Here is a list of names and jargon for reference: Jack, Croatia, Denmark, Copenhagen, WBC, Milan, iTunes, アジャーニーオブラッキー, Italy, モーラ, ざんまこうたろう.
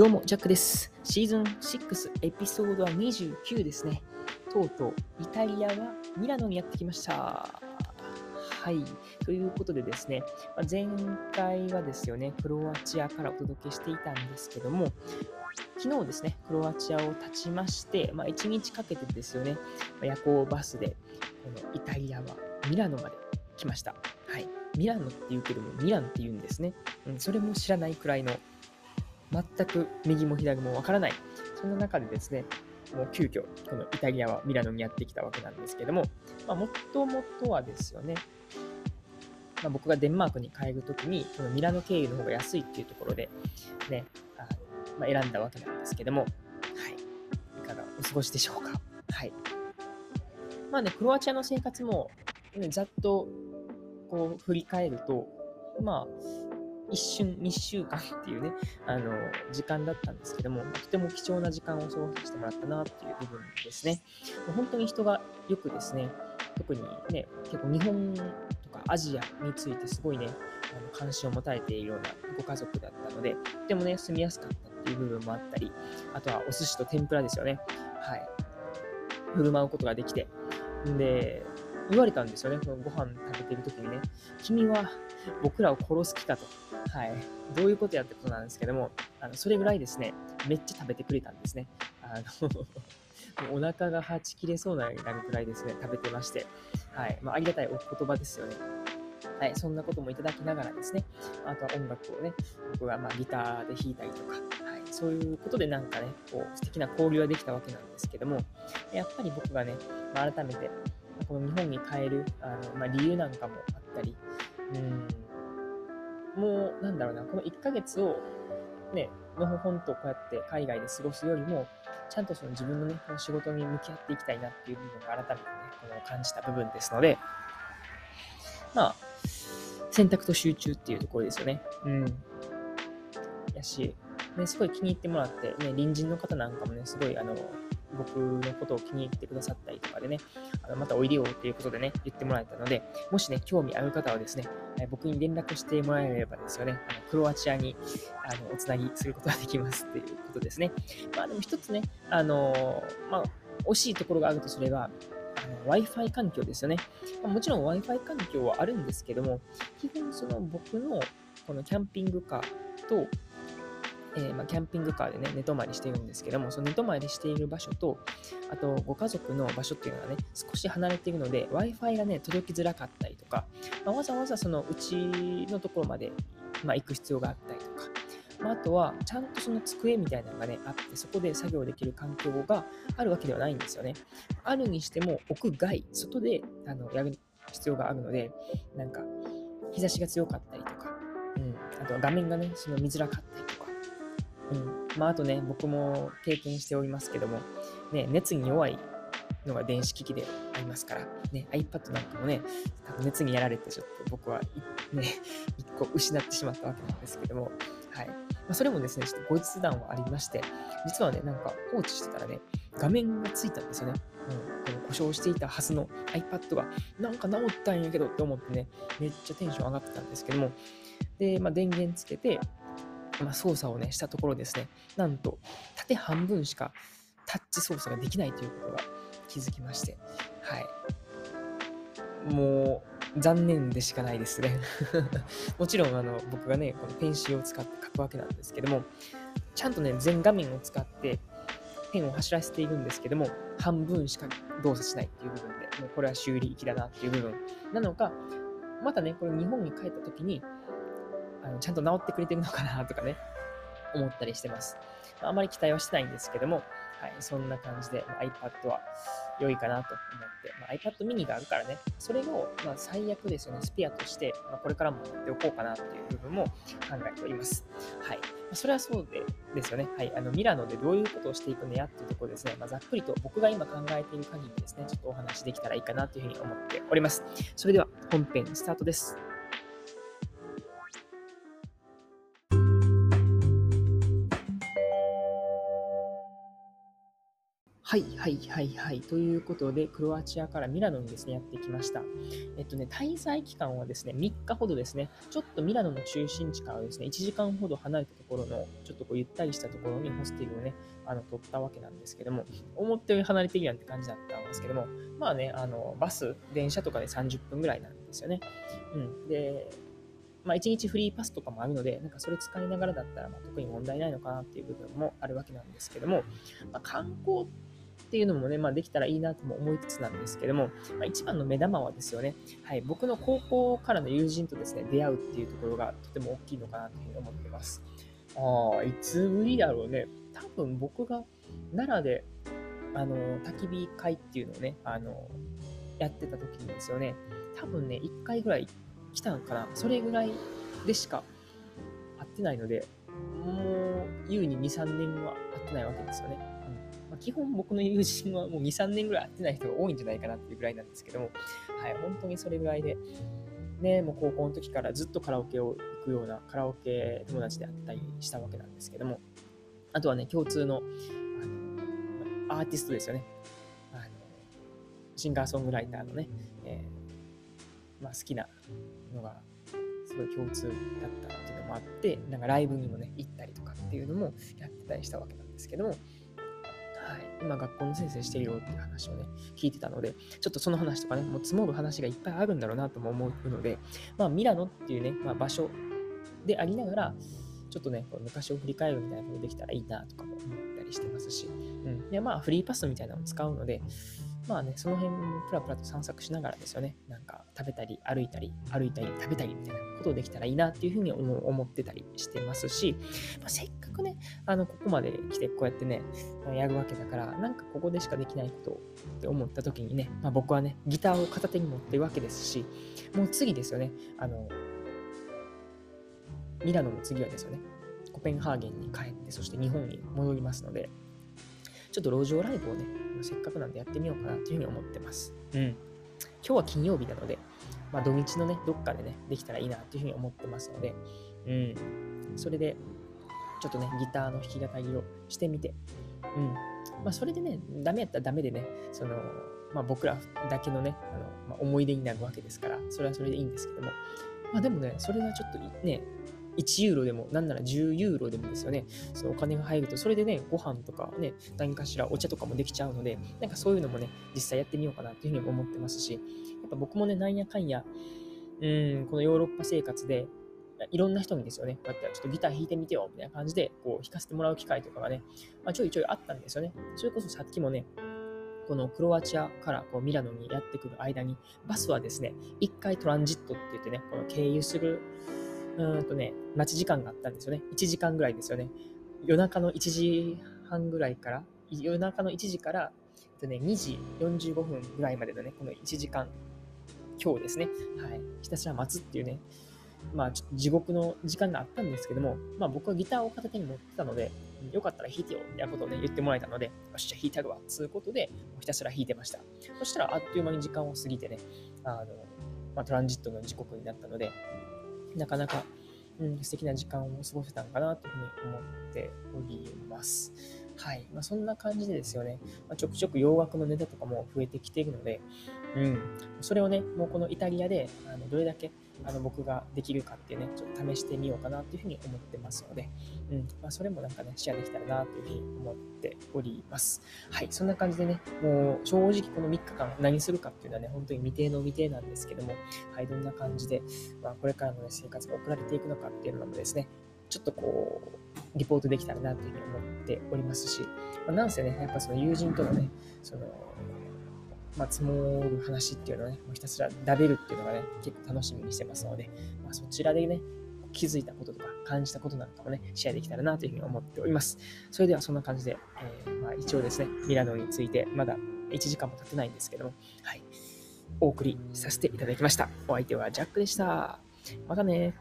どうもジャックです。シーズン6エピソードは29ですね。とうとうイタリアはミラノにやってきました。はい、ということでですね、前回はですよね、クロアチアからお届けしていたんですけども、昨日ですね、クロアチアを立ちまして、1日かけてですよね、夜行バスでこのイタリアはミラノまで来ました。はい、ミラノって言うけどもミランって言うんですね。それも知らないくらいの、全く右も左もわからない。そんな中でですね、もう急遽このイタリアはミラノにやってきたわけなんですけども、もともとはですよね、僕がデンマークに帰るときにこのミラノ経由の方が安いっていうところでね、選んだわけなんですけども、はい、いかがお過ごしでしょうか。はい。クロアチアの生活も、ざっとこう振り返ると、一瞬2週間っていうね、時間だったんですけども、とても貴重な時間を過ごさせてもらったなっていう部分ですね。もう本当に人がよくですね、特にね、結構日本とかアジアについてすごいね、関心を持たれているようなご家族だったので、とてもね、住みやすかったっていう部分もあったり、あとはお寿司と天ぷらですよね。はい。振る舞うことができて。で、言われたんですよね、そのご飯食べてるときにね、君は僕らを殺す気かと。はい。どういうことやってことなんですけども、それぐらいですね、めっちゃ食べてくれたんですね。お腹がはち切れそうなぐらいですね、食べてまして。はい。ありがたいお言葉ですよね。はい。そんなこともいただきながらですね、あとは音楽をね、僕はギターで弾いたりとか、はい。そういうことでなんかね、こう、素敵な交流ができたわけなんですけども、やっぱり僕がね、改めて、この日本に帰る理由なんかもあったり、もうなんだろうな、この1ヶ月をね、のほほんとこうやって海外で過ごすよりも、ちゃんとその自分のね、この仕事に向き合っていきたいなっていう部分が改めてね、感じた部分ですので、選択と集中っていうところですよね。やし、ね、すごい気に入ってもらって、ね、隣人の方なんかもね、すごい僕のことを気に入ってくださったりとかでね、またおいでよということでね、言ってもらえたので、もしね、興味ある方はですね、僕に連絡してもらえればですよね、クロアチアにおつなぎすることができますっていうことですね。でも一つね、惜しいところがあるとすれば、Wi-Fi 環境ですよね。もちろん Wi-Fi 環境はあるんですけども、基本その僕のこのキャンピングカーと、キャンピングカーでね、寝泊まりしているんですけども、その寝泊まりしている場所と、あとご家族の場所っていうのはね、少し離れているので、Wi-Fi がね、届きづらかったりとか、わざわざそのうちのところまで、行く必要があったりとか、あとは、ちゃんとその机みたいなのがね、あって、そこで作業できる環境があるわけではないんですよね。あるにしても、屋外、外でやる必要があるので、なんか、日差しが強かったりとか、あとは画面がね、その見づらかったりとか、あとね、僕も経験しておりますけども、ね、熱に弱いのが電子機器でありますから、ね、iPad なんかもね、多分熱にやられてちょっと僕はね、1個失ってしまったわけなんですけども、はい。それもですね、ちょっと後日談はありまして、実はね、なんか放置してたらね、画面がついたんですよね。故障していたはずの iPad が、なんか治ったんやけどって思ってね、めっちゃテンション上がってたんですけども、で、電源つけて、操作をね、したところですね、なんと縦半分しかタッチ操作ができないということが気づきまして、はい、もう残念でしかないですね。もちろん僕がね、このペンシルを使って書くわけなんですけども、ちゃんとね、全画面を使ってペンを走らせているんですけども、半分しか動作しないっていう部分で、もうこれは修理行きだなっていう部分なのか、またね、これ日本に帰った時にちゃんと治ってくれてるのかなとかね、思ったりしてます。あまり期待はしてないんですけども、はい、そんな感じで iPad は良いかなと思って、iPad mini があるからね、それを最悪ですよね、スペアとして、これからも持っておこうかなっていう部分も考えております。はい。それはそうですよね。はい。ミラノでどういうことをしていくのやっていうところですね、ざっくりと僕が今考えている限りですね、ちょっとお話できたらいいかなというふうに思っております。それでは本編スタートです。ということで、クロアチアからミラノにですね、やってきました。滞在期間はですね、3日ほどですね、ちょっとミラノの中心地からですね、1時間ほど離れたところの、ちょっとこうゆったりしたところにホステルをね、取ったわけなんですけども、思ったより離れてるやんって感じだったんですけども、まあね、バス、電車とかで30分ぐらいなんですよね。で、まあ、1日フリーパスとかもあるので、なんかそれ使いながらだったら、まあ特に問題ないのかなっていう部分もあるわけなんですけども、まあ、観光っていうのもね、まあ、できたらいいなとも思いつつなんですけども、まあ、一番の目玉はですよね、僕の高校からの友人とですね、出会うっていうところがとても大きいのかなというふうに思っています。いつぶりだろうね。多分僕が奈良で、焚き火会っていうのをね、やってた時にですよね、多分ね、1回ぐらい来たんかな。それぐらいでしか会ってないので、もう優に 2,3 年は会ってないわけですよね。まあ、基本僕の友人はもう 2,3 年ぐらい会ってない人が多いんじゃないかなっていうぐらいなんですけども、本当にそれぐらいで、ね、もう高校の時からずっとカラオケを行くようなカラオケ友達であったりしたわけなんですけども、あとはね、共通のアーティストですよね。シンガーソングライターのね、好きなのがすごい共通だったっていうのもあって、なんかライブにもね行ったりとかっていうのもやってたりしたわけなんですけども、今学校の先生してるよっていう話をね聞いてたので、ちょっとその話とかね、もう積もる話がいっぱいあるんだろうなとも思うので、まあ、ミラノっていうね、まあ、場所でありながらちょっとね昔を振り返るみたいなことできたらいいなとかも思ったりしてますし、でまあフリーパスみたいなのを使うので、まあね、その辺プラプラと散策しながらですよね、なんか食べたり歩いたり食べたりみたいなことをできたらいいなっていうふうに思ってたりしてますし、まあ、せっかくねここまで来てこうやってねやるわけだから、なんかここでしかできないことって思った時にね、まあ、僕はねギターを片手に持ってるわけですし、もう次ですよね、ミラノの次はですよね、コペンハーゲンに帰って、そして日本に戻りますので、ちょっと路上ライブをねせっかくなんでやってみようかなというふうに思ってます。今日は金曜日なので、まあ、土日のねどっかでねできたらいいなというふうに思ってますので、それでちょっとねギターの弾き語りをしてみて、それでねダメやったらダメでね、そのまあ僕らだけのね思い出になるわけですから、それはそれでいいんですけども、まあでもねそれはちょっとね。1ユーロでもなんなら10ユーロでもですよね、そのお金が入るとそれでねご飯とかね何かしらお茶とかもできちゃうので、なんかそういうのもね実際やってみようかなというふうに思ってますし、やっぱ僕もねなんやかんやこのヨーロッパ生活でいろんな人にですよね、こうやってちょっとギター弾いてみてよみたいな感じでこう弾かせてもらう機会とかがね、まあ、ちょいちょいあったんですよね。それこそさっきもねこのクロアチアからこうミラノにやってくる間にバスはですね1回トランジットって言ってね、この経由する待ち時間があったんですよね。1時間ぐらいですよね。夜中の1時半ぐらいから、夜中の1時から、2時45分ぐらいまでのね、この1時間、今日ですね、ひたすら待つっていうね、まあ、ちょっと地獄の時間があったんですけども、まあ、僕はギターを片手に持ってたので、よかったら弾いてよみたいなことをね、言ってもらえたので、よっしゃ、弾いてやるわ、ということで、ひたすら弾いてました。そしたら、あっという間に時間を過ぎてね、トランジットの時刻になったので、なかなか、素敵な時間を過ごせたのかなというふうに思っております。まあ、そんな感じでですよね、まあ、ちょくちょく洋楽のネタとかも増えてきているので、それをね、もうこのイタリアでどれだけ僕ができるかってね、ちょっと試してみようかなというふうに思ってますので、それもなんかね、シェアできたらなというふうに思っております。そんな感じでね、もう正直この3日間何するかっていうのはね、本当に未定の未定なんですけども、どんな感じで、まあ、これからの、ね、生活が送られていくのかっていうのもですね、ちょっとこう、リポートできたらなというふうに思っておりますし、まあ、なんせね、やっぱその友人とのね、その、積もる話っていうのをね、もうひたすらだべるっていうのがね、結構楽しみにしてますので、まあ、そちらでね、気づいたこととか感じたことなんかもね、シェアできたらなというふうに思っております。それではそんな感じで、一応ですね、ミラノについてまだ1時間も経ってないんですけども、お送りさせていただきました。お相手はジャックでした。またね。